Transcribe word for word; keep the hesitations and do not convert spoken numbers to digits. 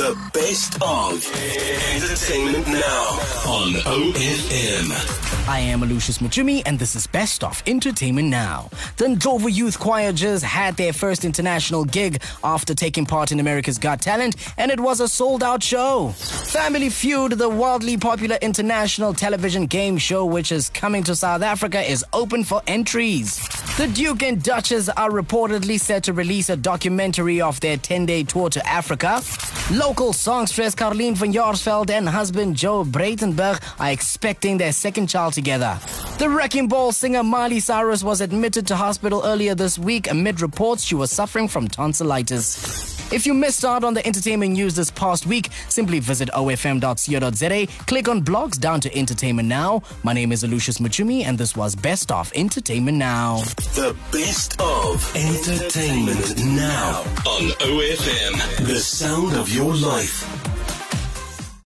The best of Entertainment Now on O F M. I am Aloysius Mchumi and this is Best of Entertainment Now. The Ndlovu Youth Choir just had their first international gig after taking part in America's Got Talent, and it was a sold-out show. Family Feud, the wildly popular international television game show which is coming to South Africa, is open for entries. The Duke and Duchess are reportedly set to release a documentary of their ten-day tour to Africa. Local songstress Karlien van Jaarsveld and husband Joe Breitenberg are expecting their second child together. The Wrecking Ball singer Miley Cyrus was admitted to hospital earlier this week amid reports she was suffering from tonsillitis. If you missed out on the entertainment news this past week, simply visit O F M dot co dot za, click on blogs down to Entertainment Now. My name is Aloysius Mchumi and this was Best of Entertainment Now. The Best of Entertainment Now on O F M, the sound of your life.